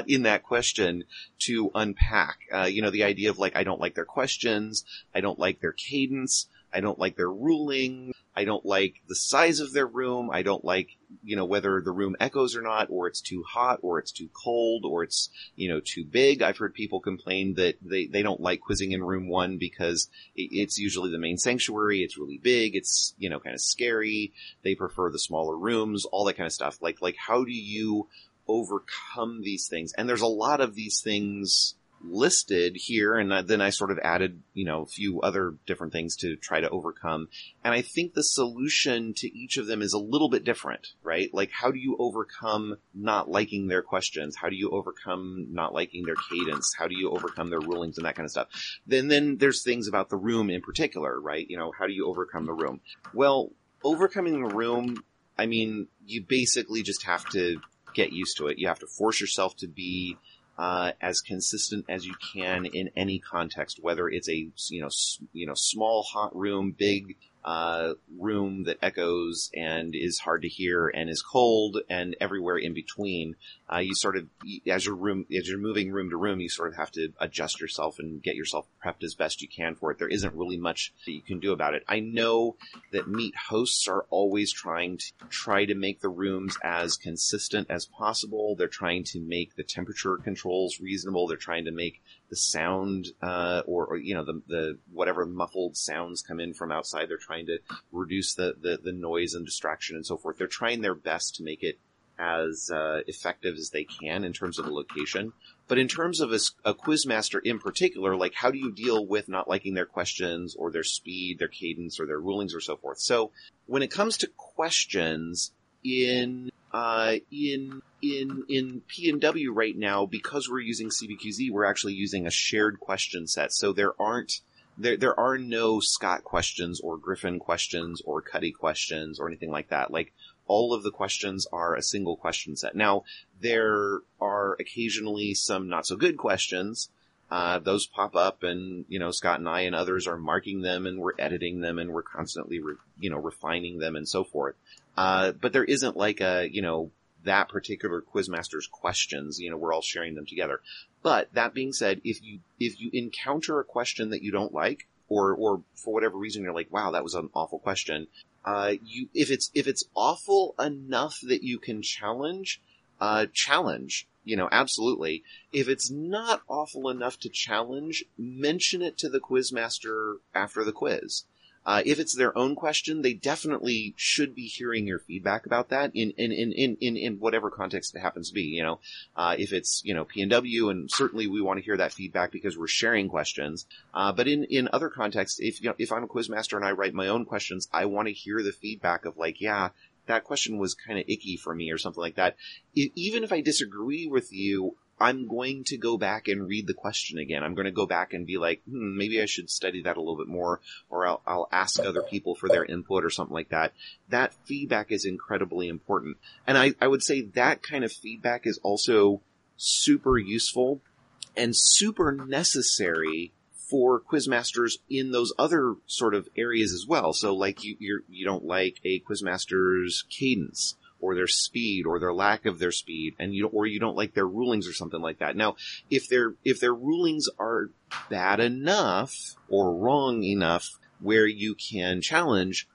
in that question to unpack. You know, the idea of, like, I don't like their questions. I don't like their cadence. I don't like their ruling. I don't like the size of their room. I don't like, you know, whether the room echoes or not, or it's too hot, or it's too cold, or it's, you know, too big. I've heard people complain that they don't like quizzing in room one because it's usually the main sanctuary. It's really big. It's, you know, kind of scary. They prefer the smaller rooms, all that kind of stuff. Like how do you overcome these things? And there's a lot of these things listed here, and then I sort of added, a few other different things to try to overcome. And I think the solution to each of them is a little bit different, right? Like, how do you overcome not liking their questions? How do you overcome not liking their cadence? How do you overcome their rulings and that kind of stuff? Then there's things about the room in particular, right? How do you overcome the room? Well, overcoming the room, you basically just have to get used to it. You have to force yourself to be as consistent as you can in any context, whether it's a small hot room, big room that echoes and is hard to hear and is cold, and everywhere in between. You sort of, as you're moving room to room, you sort of have to adjust yourself and get yourself prepped as best you can for it. There isn't really much that you can do about it. I know that meet hosts are always trying to make the rooms as consistent as possible. They're trying to make the temperature controls reasonable. They're trying to make the sound, the whatever muffled sounds come in from outside. They're trying to reduce the noise and distraction and so forth. They're trying their best to make it as effective as they can in terms of the location. But in terms of a quizmaster in particular, like, how do you deal with not liking their questions or their speed, their cadence, or their rulings, or so forth? So when it comes to questions in PNW right now, because we're using CBQZ, we're actually using a shared question set. So there are no Scott questions or Griffin questions or Cuddy questions or anything like that. Like, all of the questions are a single question set. Now, there are occasionally some not so good questions. Those pop up, and, Scott and I and others are marking them, and we're editing them, and we're constantly, refining them and so forth. But there isn't like that particular quizmaster's questions, we're all sharing them together. But that being said, if you encounter a question that you don't like, or for whatever reason you're like, wow, that was an awful question, if it's awful enough that you can challenge, absolutely. If it's not awful enough to challenge, mention it to the quizmaster after the quiz. If it's their own question, they definitely should be hearing your feedback about that in whatever context it happens to be, if it's, PNW, and certainly we want to hear that feedback because we're sharing questions. But in other contexts, if I'm a quizmaster and I write my own questions, I want to hear the feedback of like, yeah, that question was kind of icky for me or something like that. Even if I disagree with you, I'm going to go back and read the question again. I'm going to go back and be like, maybe I should study that a little bit more, or I'll ask other people for their input or something like that. That feedback is incredibly important. And I would say that kind of feedback is also super useful and super necessary for quizmasters in those other sort of areas as well. So like you don't like a quizmaster's cadence, or their speed, or their lack of their speed, and you don't like their rulings or something like that. Now, if their rulings are bad enough or wrong enough where you can challenge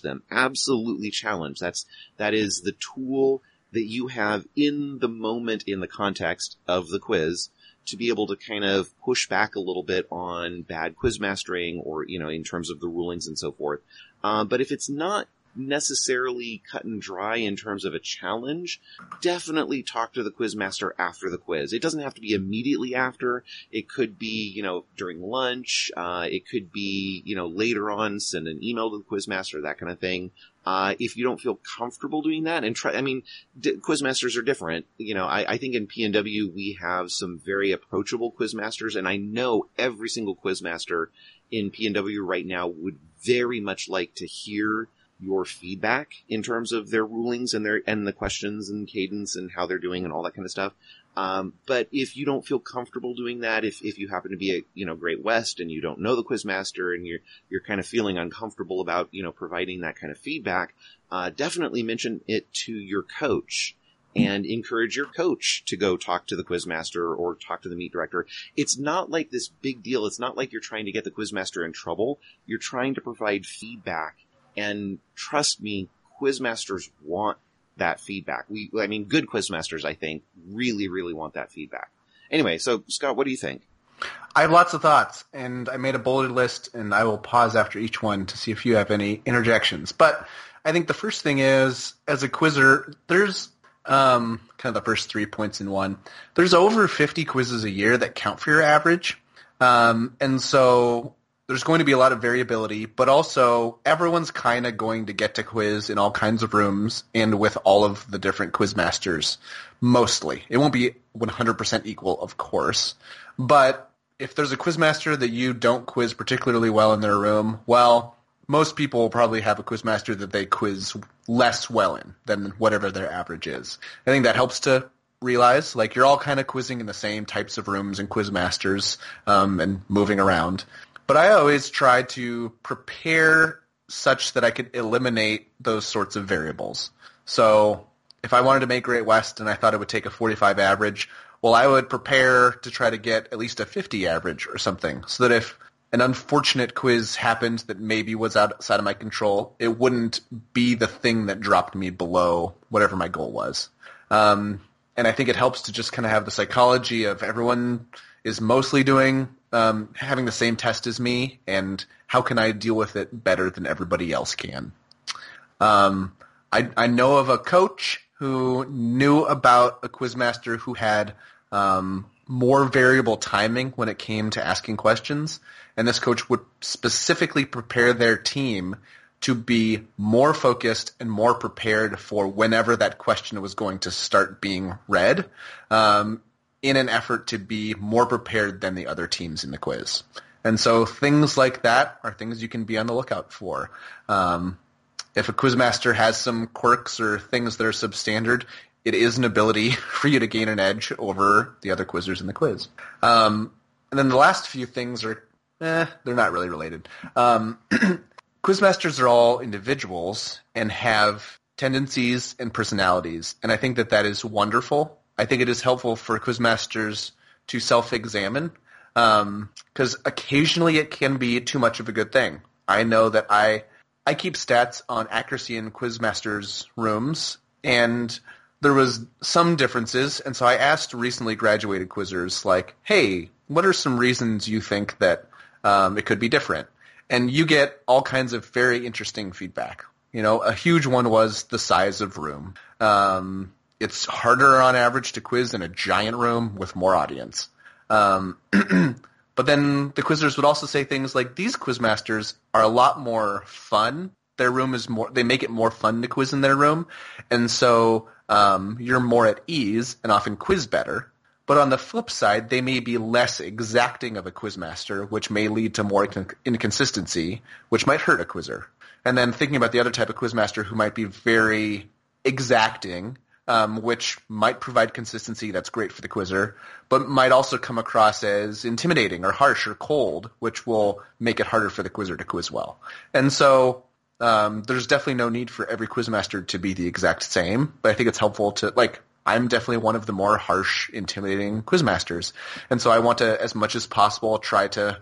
them. Absolutely challenge. That is the tool that you have in the moment, in the context of the quiz, to be able to kind of push back a little bit on bad quiz mastering, or, in terms of the rulings and so forth. But if it's not necessarily cut and dry in terms of a challenge, definitely talk to the quizmaster after the quiz. It doesn't have to be immediately after. It could be, during lunch. It could be, later on, send an email to the quizmaster, that kind of thing. If you don't feel comfortable doing that, and quizmasters are different. I think in PNW we have some very approachable quizmasters, and I know every single quizmaster in PNW right now would very much like to hear your feedback in terms of their rulings and the questions and cadence and how they're doing and all that kind of stuff. But if you don't feel comfortable doing that, if you happen to be a, Great West and you don't know the quizmaster and you're kind of feeling uncomfortable about, providing that kind of feedback, definitely mention it to your coach and encourage your coach to go talk to the quizmaster or talk to the meet director. It's not like this big deal. It's not like you're trying to get the quizmaster in trouble. You're trying to provide feedback. And trust me, quizmasters want that feedback. Good quizmasters, I think, really, really want that feedback. Anyway, so Scott, what do you think? I have lots of thoughts, and I made a bulleted list, and I will pause after each one to see if you have any interjections. But I think the first thing is, as a quizzer, there's kind of the first 3 points in one. There's over 50 quizzes a year that count for your average. And so there's going to be a lot of variability, but also everyone's kind of going to get to quiz in all kinds of rooms and with all of the different quiz masters, mostly. It won't be 100% equal, of course, but if there's a quiz master that you don't quiz particularly well in their room, well, most people will probably have a quiz master that they quiz less well in than whatever their average is. I think that helps to realize, like, you're all kind of quizzing in the same types of rooms and quiz masters and moving around. But I always try to prepare such that I could eliminate those sorts of variables. So if I wanted to make Great West and I thought it would take a 45 average, well, I would prepare to try to get at least a 50 average or something, so that if an unfortunate quiz happened that maybe was outside of my control, it wouldn't be the thing that dropped me below whatever my goal was. And I think it helps to just kind of have the psychology of everyone is mostly doing having the same test as me, and how can I deal with it better than everybody else can. I know of a coach who knew about a quizmaster who had more variable timing when it came to asking questions, and this coach would specifically prepare their team to be more focused and more prepared for whenever that question was going to start being read, in an effort to be more prepared than the other teams in the quiz. And so things like that are things you can be on the lookout for. If a quizmaster has some quirks or things that are substandard, it is an ability for you to gain an edge over the other quizzers in the quiz. And then the last few things are, they're not really related. Quizmasters are all individuals and have tendencies and personalities, and I think that that is wonderful. I think it is helpful for quizmasters to self-examine, because occasionally it can be too much of a good thing. I know that I keep stats on accuracy in quizmasters' rooms, and there was some differences, and so I asked recently graduated quizzers, like, hey, what are some reasons you think that it could be different? And you get all kinds of very interesting feedback. You know, a huge one was the size of room. It's harder on average to quiz in a giant room with more audience. But then the quizzers would also say things like, these quizmasters are a lot more fun. Their room is more, they make it more fun to quiz in their room. And so you're more at ease and often quiz better. But on the flip side, they may be less exacting of a quizmaster, which may lead to more inconsistency, which might hurt a quizzer. And then thinking about the other type of quizmaster who might be very exacting, which might provide consistency that's great for the quizzer, but might also come across as intimidating or harsh or cold, which will make it harder for the quizzer to quiz well. And so there's definitely no need for every quizmaster to be the exact same, but I think it's helpful to, like, I'm definitely one of the more harsh, intimidating quizmasters. And so I want to, as much as possible, try to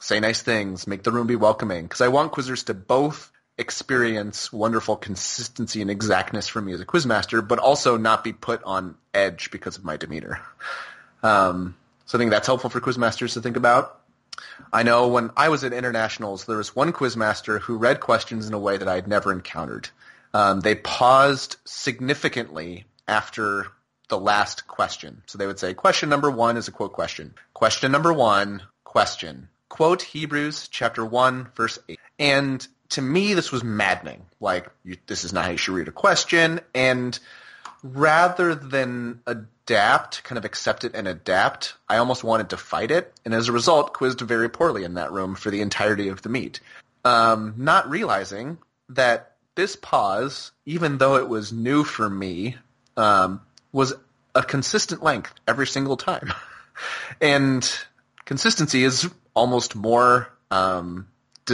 say nice things, make the room be welcoming, because I want quizzers to both experience wonderful consistency and exactness from me as a quizmaster, but also not be put on edge because of my demeanor. So I think that's helpful for quizmasters to think about. I know when I was at Internationals, there was one quizmaster who read questions in a way that I had never encountered. They paused significantly after the last question. So they would say, question number one is a quote question. Question number one, question. Quote Hebrews chapter 1, verse 8. And to me, this was maddening. Like, this is not how you should read a question. And rather than adapt, kind of accept it and adapt, I almost wanted to fight it. And as a result, quizzed very poorly in that room for the entirety of the meet. Not realizing that this pause, even though it was new for me, was a consistent length every single time. And consistency is almost more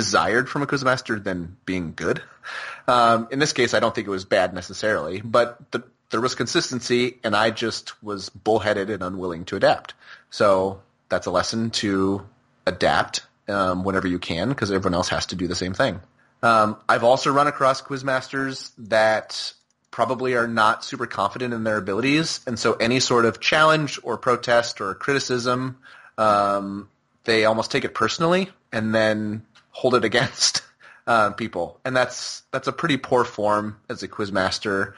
desired from a quizmaster than being good. In this case, I don't think it was bad necessarily, but there was consistency, and I just was bullheaded and unwilling to adapt. So that's a lesson to adapt whenever you can, because everyone else has to do the same thing. I've also run across quizmasters that probably are not super confident in their abilities, and so any sort of challenge or protest or criticism, they almost take it personally and then hold it against people. And that's a pretty poor form as a quizmaster.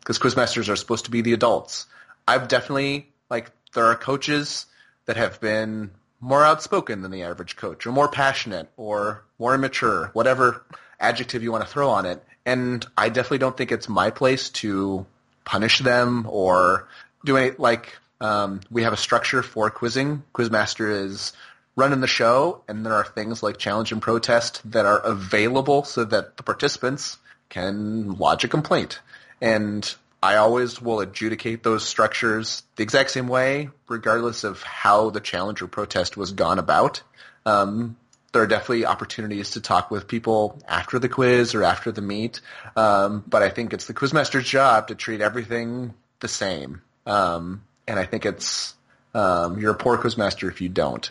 because quizmasters are supposed to be the adults. I've definitely, like, there are coaches that have been more outspoken than the average coach, or more passionate, or more immature, whatever adjective you want to throw on it. And I definitely don't think it's my place to punish them or do any, like, we have a structure for quizzing. Quizmaster is running the show, and there are things like challenge and protest that are available so that the participants can lodge a complaint. And I always will adjudicate those structures the exact same way, regardless of how the challenge or protest was gone about. There are definitely opportunities to talk with people after the quiz or after the meet, but I think it's the quizmaster's job to treat everything the same. And I think it's you're a poor quizmaster if you don't.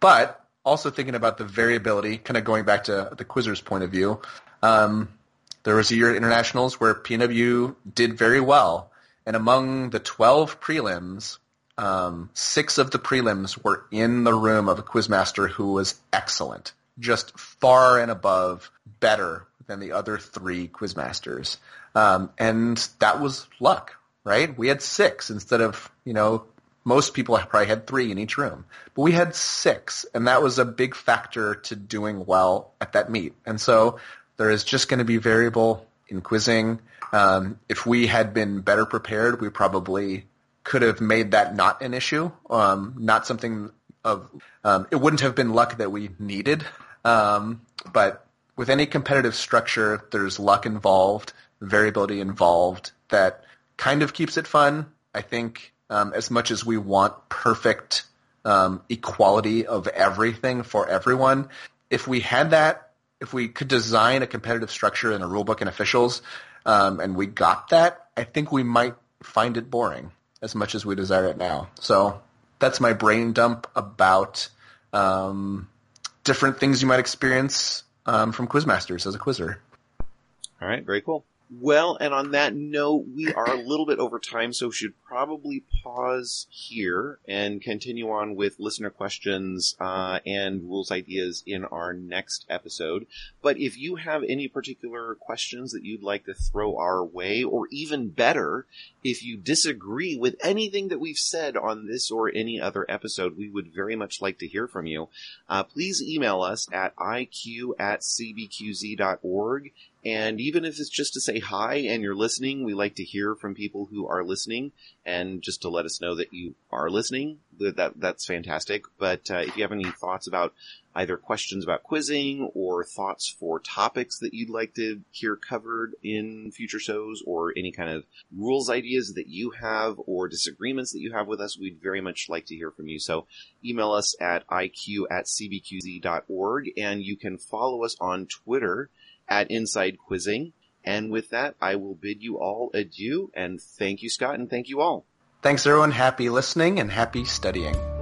But also thinking about the variability, kind of going back to the quizzer's point of view, there was a year at Internationals where PNW did very well, and among the 12 prelims, 6 of the prelims were in the room of a quizmaster who was excellent, just far and above better than the other 3 quizmasters. And that was luck, right? We had 6 instead of, you know, most people probably had 3 in each room, but we had 6, and that was a big factor to doing well at that meet. And so there is just going to be variable in quizzing. If we had been better prepared, we probably could have made that not an issue, not something of it wouldn't have been luck that we needed. But with any competitive structure, there's luck involved, variability involved. That kind of keeps it fun. I think as much as we want perfect equality of everything for everyone, if we had that, if we could design a competitive structure and a rulebook and officials, and we got that, I think we might find it boring as much as we desire it now. So that's my brain dump about different things you might experience from Quizmasters as a quizzer. All right, very cool. Well, and on that note, we are a little bit over time, so we should probably pause here and continue on with listener questions and rules ideas in our next episode. But if you have any particular questions that you'd like to throw our way, or even better, if you disagree with anything that we've said on this or any other episode, we would very much like to hear from you. Please email us at iq@cbqz.org. And even if it's just to say hi and you're listening, we like to hear from people who are listening and just to let us know that you are listening. That's fantastic. But if you have any thoughts about either questions about quizzing or thoughts for topics that you'd like to hear covered in future shows or any kind of rules ideas that you have or disagreements that you have with us, we'd very much like to hear from you. So email us at iq@cbqz.org, and you can follow us on Twitter at Inside Quizzing. And with that, I will bid you all adieu, and thank you, Scott, and thank you all. Thanks, everyone. Happy listening and happy studying.